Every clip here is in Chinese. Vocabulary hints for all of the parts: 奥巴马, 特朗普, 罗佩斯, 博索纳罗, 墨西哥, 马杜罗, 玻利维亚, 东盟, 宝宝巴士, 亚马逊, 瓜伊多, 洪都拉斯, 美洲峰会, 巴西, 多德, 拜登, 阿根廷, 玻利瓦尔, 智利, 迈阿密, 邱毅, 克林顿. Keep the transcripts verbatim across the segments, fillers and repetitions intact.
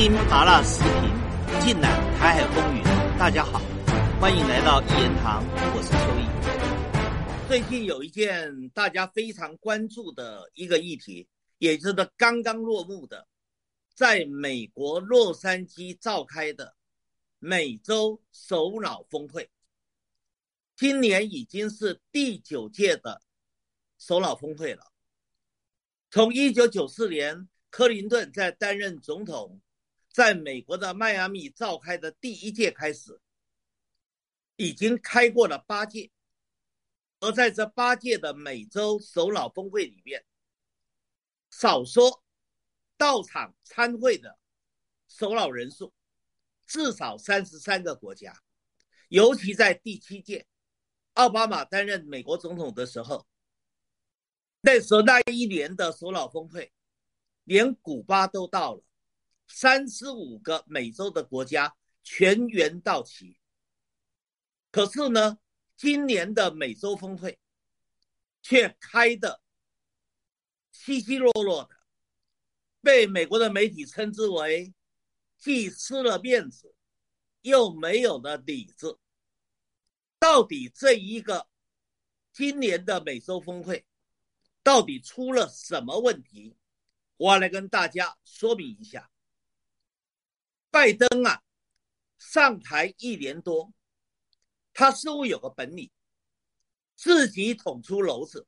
听麻辣时评，尽览台海风云。大家好，欢迎来到一言堂，我是邱毅。最近有一件大家非常关注的一个议题，也就是刚刚落幕的，在美国洛杉矶召开的美洲首脑峰会。今年已经是第九届的首脑峰会了。从一九九四年克林顿在担任总统，在美国的迈阿密召开的第一届开始，已经开过了八届。而在这八届的美洲首脑峰会里面，少说到场参会的首脑人数至少三十三个国家。尤其在第七届奥巴马担任美国总统的时候，那时候那一年的首脑峰会连古巴都到了，三十五个美洲的国家全员到齐。可是呢，今年的美洲峰会却开得稀稀落落的，被美国的媒体称之为既吃了面子又没有了里子。到底这一个今年的美洲峰会到底出了什么问题？我来跟大家说明一下。拜登啊，上台一年多，他似乎有个本领，自己捅出篓子，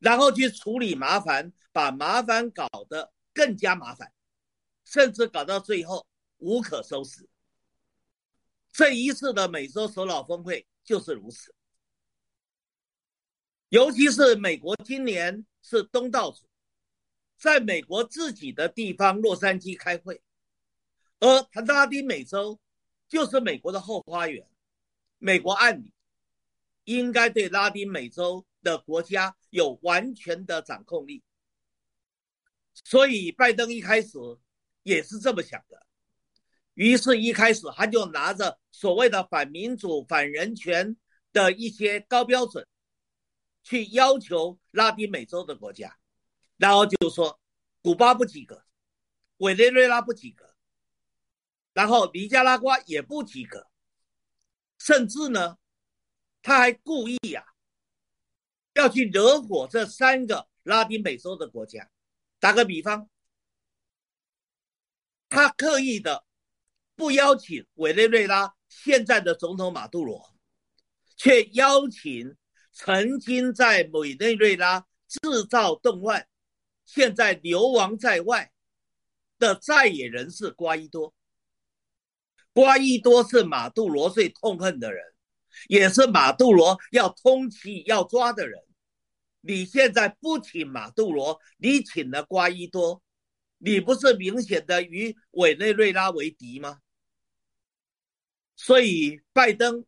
然后去处理麻烦，把麻烦搞得更加麻烦，甚至搞到最后无可收拾。这一次的美洲首脑峰会就是如此。尤其是美国今年是东道主，在美国自己的地方洛杉矶开会，而拉丁美洲就是美国的后花园，美国按理应该对拉丁美洲的国家有完全的掌控力，所以拜登一开始也是这么想的。于是一开始他就拿着所谓的反民主、反人权的一些高标准去要求拉丁美洲的国家，然后就说古巴不及格，委内瑞拉不及格，然后尼加拉瓜也不及格，甚至呢他还故意啊要去惹火这三个拉丁美洲的国家。打个比方，他刻意的不邀请委内瑞拉现在的总统马杜罗，却邀请曾经在委内瑞拉制造动乱现在流亡在外的在野人士瓜伊多。瓜伊多是马杜罗最痛恨的人，也是马杜罗要通缉要抓的人。你现在不请马杜罗，你请了瓜伊多，你不是明显的与委内瑞拉为敌吗？所以拜登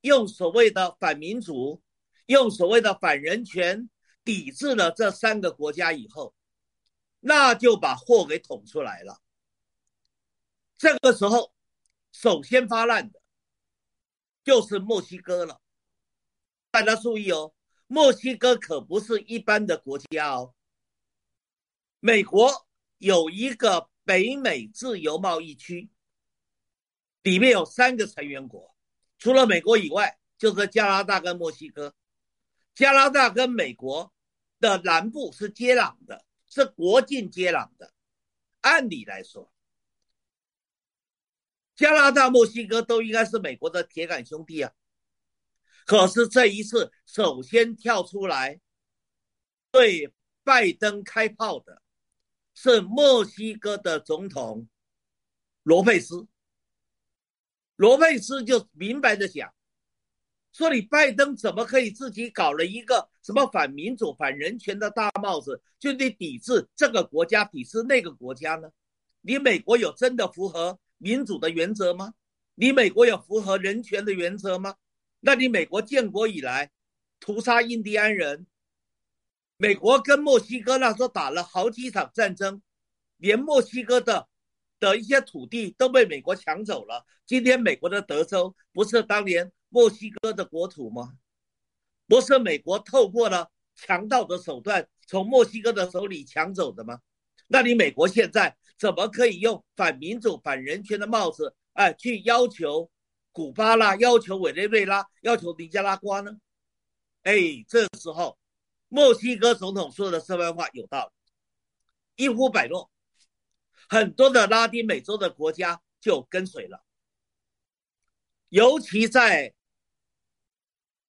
用所谓的反民主，用所谓的反人权抵制了这三个国家以后，那就把货给捅出来了。这个时候首先发难的就是墨西哥了。大家注意哦，墨西哥可不是一般的国家哦。美国有一个北美自由贸易区，里面有三个成员国，除了美国以外就是加拿大跟墨西哥。加拿大跟美国的南部是接壤的，是国境接壤的。按理来说，加拿大、墨西哥都应该是美国的铁杆兄弟啊。可是这一次首先跳出来对拜登开炮的是墨西哥的总统罗佩斯。罗佩斯就明白的讲说，你拜登怎么可以自己搞了一个什么反民主、反人权的大帽子，就你抵制这个国家，抵制那个国家呢？你美国有真的符合民主的原则吗？你美国有符合人权的原则吗？那你美国建国以来屠杀印第安人，美国跟墨西哥那时候打了好几场战争，连墨西哥的的一些土地都被美国抢走了。今天美国的德州不是当年墨西哥的国土吗？不是美国透过了强盗的手段从墨西哥的手里抢走的吗？那你美国现在怎么可以用反民主反人权的帽子哎、呃、去要求古巴啦，要求委内瑞拉，要求尼加拉瓜呢？哎，这时候墨西哥总统说的这番话有道理，一呼百诺，很多的拉丁美洲的国家就跟随了，尤其在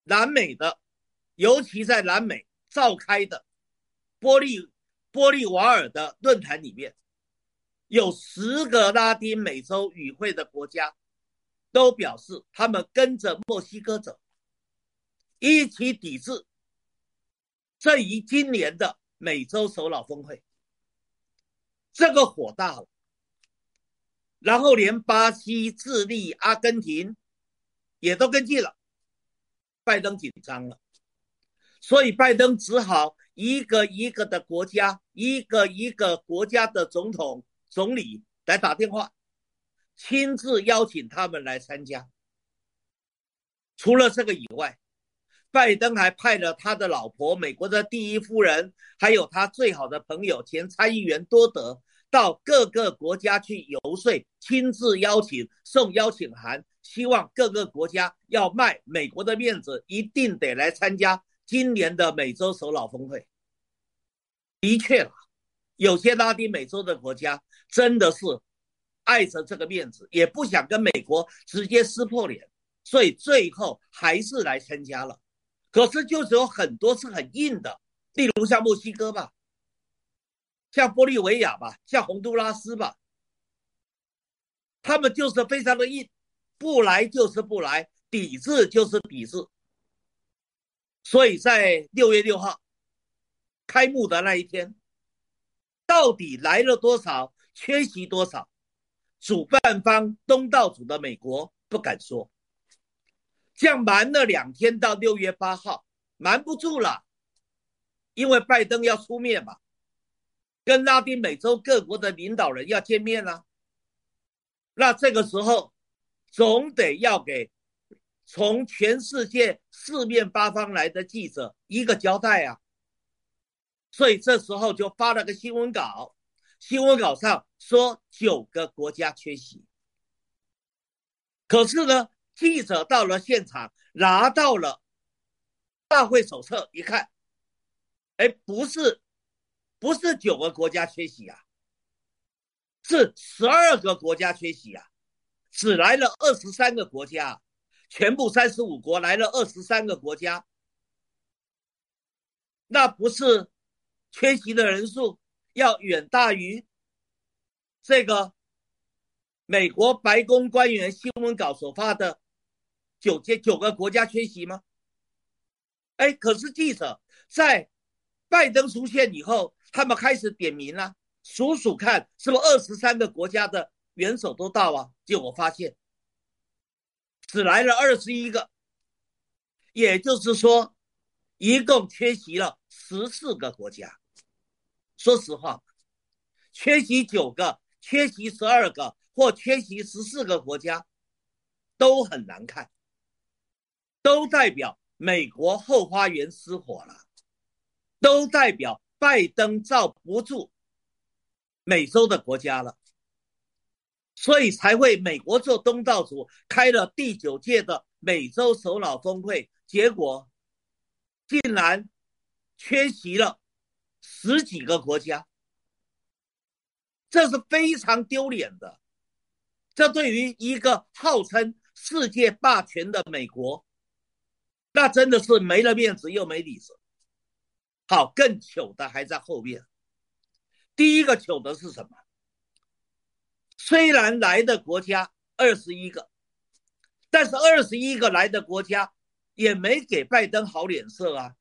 南美的，尤其在南美召开的玻利玻利瓦尔的论坛里面，有十个拉丁美洲与会的国家都表示他们跟着墨西哥走，一起抵制这一今年的美洲首脑峰会。这个火大了，然后连巴西、智利、阿根廷也都跟进了，拜登紧张了，所以拜登只好一个一个的国家，一个一个国家的总统、总理来打电话，亲自邀请他们来参加。除了这个以外，拜登还派了他的老婆，美国的第一夫人，还有他最好的朋友前参议员多德到各个国家去游说，亲自邀请，送邀请函，希望各个国家要卖美国的面子，一定得来参加今年的美洲首脑峰会。的确啦，有些拉丁美洲的国家真的是碍着这个面子，也不想跟美国直接撕破脸，所以最后还是来参加了。可是就是有很多是很硬的，例如像墨西哥吧，像玻利维亚吧，像洪都拉斯吧，他们就是非常的硬，不来就是不来，抵制就是抵制。所以在六月六号开幕的那一天，到底来了多少，缺席多少，主办方东道主的美国不敢说。这样瞒了两天，到六月八号瞒不住了，因为拜登要出面嘛，跟拉丁美洲各国的领导人要见面啊。那这个时候总得要给从全世界四面八方来的记者一个交代啊，所以这时候就发了个新闻稿，新闻稿上说九个国家缺席，可是呢，记者到了现场，拿到了大会手册，一看，哎，不是，不是九个国家缺席啊，是十二个国家缺席啊，只来了二十三个国家，全部三十五国来了二十三个国家，那不是缺席的人数要远大于这个美国白宫官员新闻稿所发的九个国家缺席吗？哎，可是记者在拜登出现以后，他们开始点名了、啊，数数看是不是二十三个国家的元首都到啊？结果发现只来了二十一个，也就是说，一共缺席了十四个国家。说实话，缺席九个、缺席十二个或缺席十四个国家都很难看，都代表美国后花园失火了，都代表拜登罩不住美洲的国家了，所以才会美国做东道主开了第九届的美洲首脑峰会，结果竟然缺席了十几个国家，这是非常丢脸的。这对于一个号称世界霸权的美国，那真的是没了面子又没里子。好，更糗的还在后面。第一个糗的是什么？虽然来的国家二十一个，但是二十一个来的国家也没给拜登好脸色啊。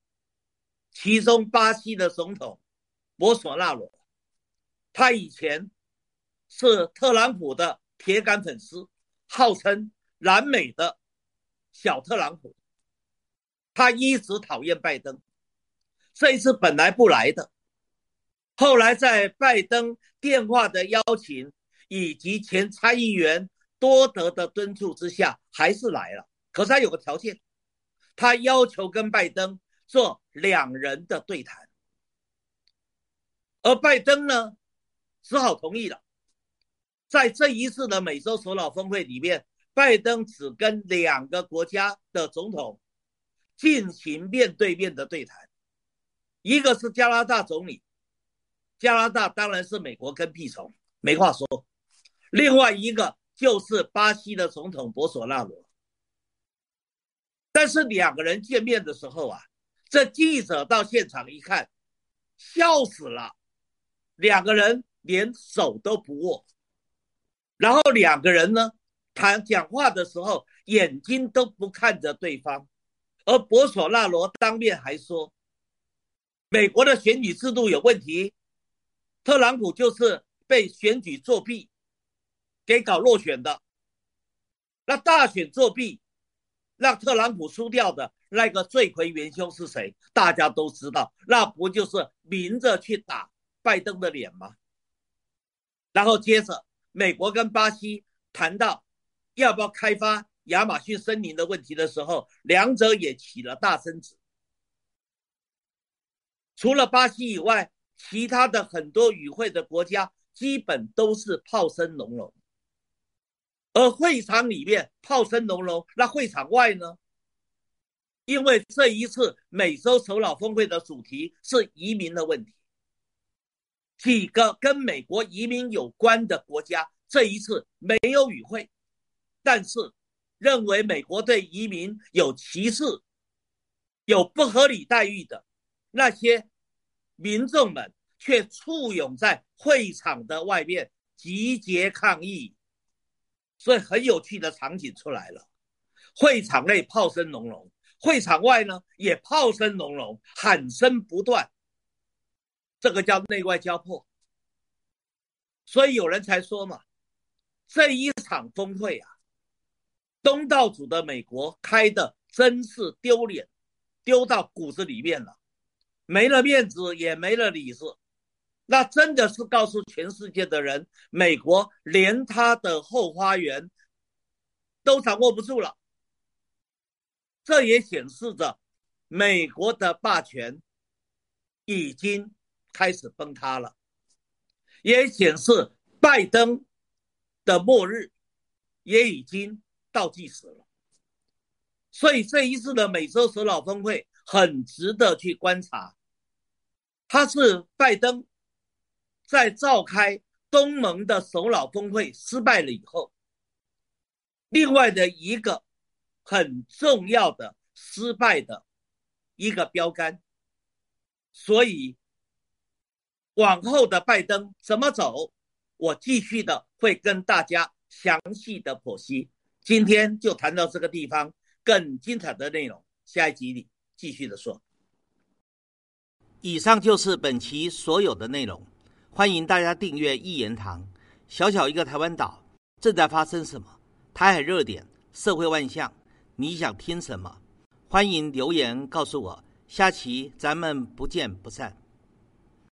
其中巴西的总统博索纳罗，他以前是特朗普的铁杆粉丝，号称南美的小特朗普，他一直讨厌拜登，这一次本来不来的，后来在拜登电话的邀请以及前参议员多德的敦促之下还是来了，可是他有个条件，他要求跟拜登做两人的对谈，而拜登呢只好同意了，在这一次的美洲首脑峰会里面，拜登只跟两个国家的总统进行面对面的对谈，一个是加拿大总理，加拿大当然是美国跟屁虫，没话说；另外一个就是巴西的总统博索纳罗。但是两个人见面的时候啊，这记者到现场一看，笑死了，两个人连手都不握，然后两个人呢谈讲话的时候眼睛都不看着对方。而博索纳罗当面还说美国的选举制度有问题，特朗普就是被选举作弊给搞落选的，那大选作弊让特朗普输掉的那个罪魁元凶是谁，大家都知道，那不就是明着去打拜登的脸吗？然后接着美国跟巴西谈到要不要开发亚马逊森林的问题的时候，两者也起了大争执。除了巴西以外，其他的很多与会的国家基本都是炮声隆隆，而会场里面炮声隆隆，那会场外呢？因为这一次美洲首脑峰会的主题是移民的问题，几个跟美国移民有关的国家这一次没有与会，但是认为美国对移民有歧视、有不合理待遇的那些民众们却簇拥在会场的外面集结抗议，所以很有趣的场景出来了。会场内炮声隆隆，会场外呢也炮声隆隆，喊声不断，这个叫内外交迫。所以有人才说嘛，这一场峰会啊，东道主的美国开的真是丢脸，丢到骨子里面了，没了面子也没了理智，那真的是告诉全世界的人，美国连他的后花园都掌握不住了。这也显示着美国的霸权已经开始崩塌了，也显示拜登的末日也已经倒计时了。所以这一次的美洲首脑峰会很值得去观察，它是拜登在召开东盟的首脑峰会失败了以后，另外的一个很重要的失败的一个标杆。所以往后的拜登怎么走，我继续的会跟大家详细的剖析。今天就谈到这个地方，更精彩的内容下一集里继续的说。以上就是本期所有的内容，欢迎大家订阅一言堂。小小一个台湾岛，正在发生什么？台海热点，社会万象，你想听什么？欢迎留言告诉我，下期咱们不见不散。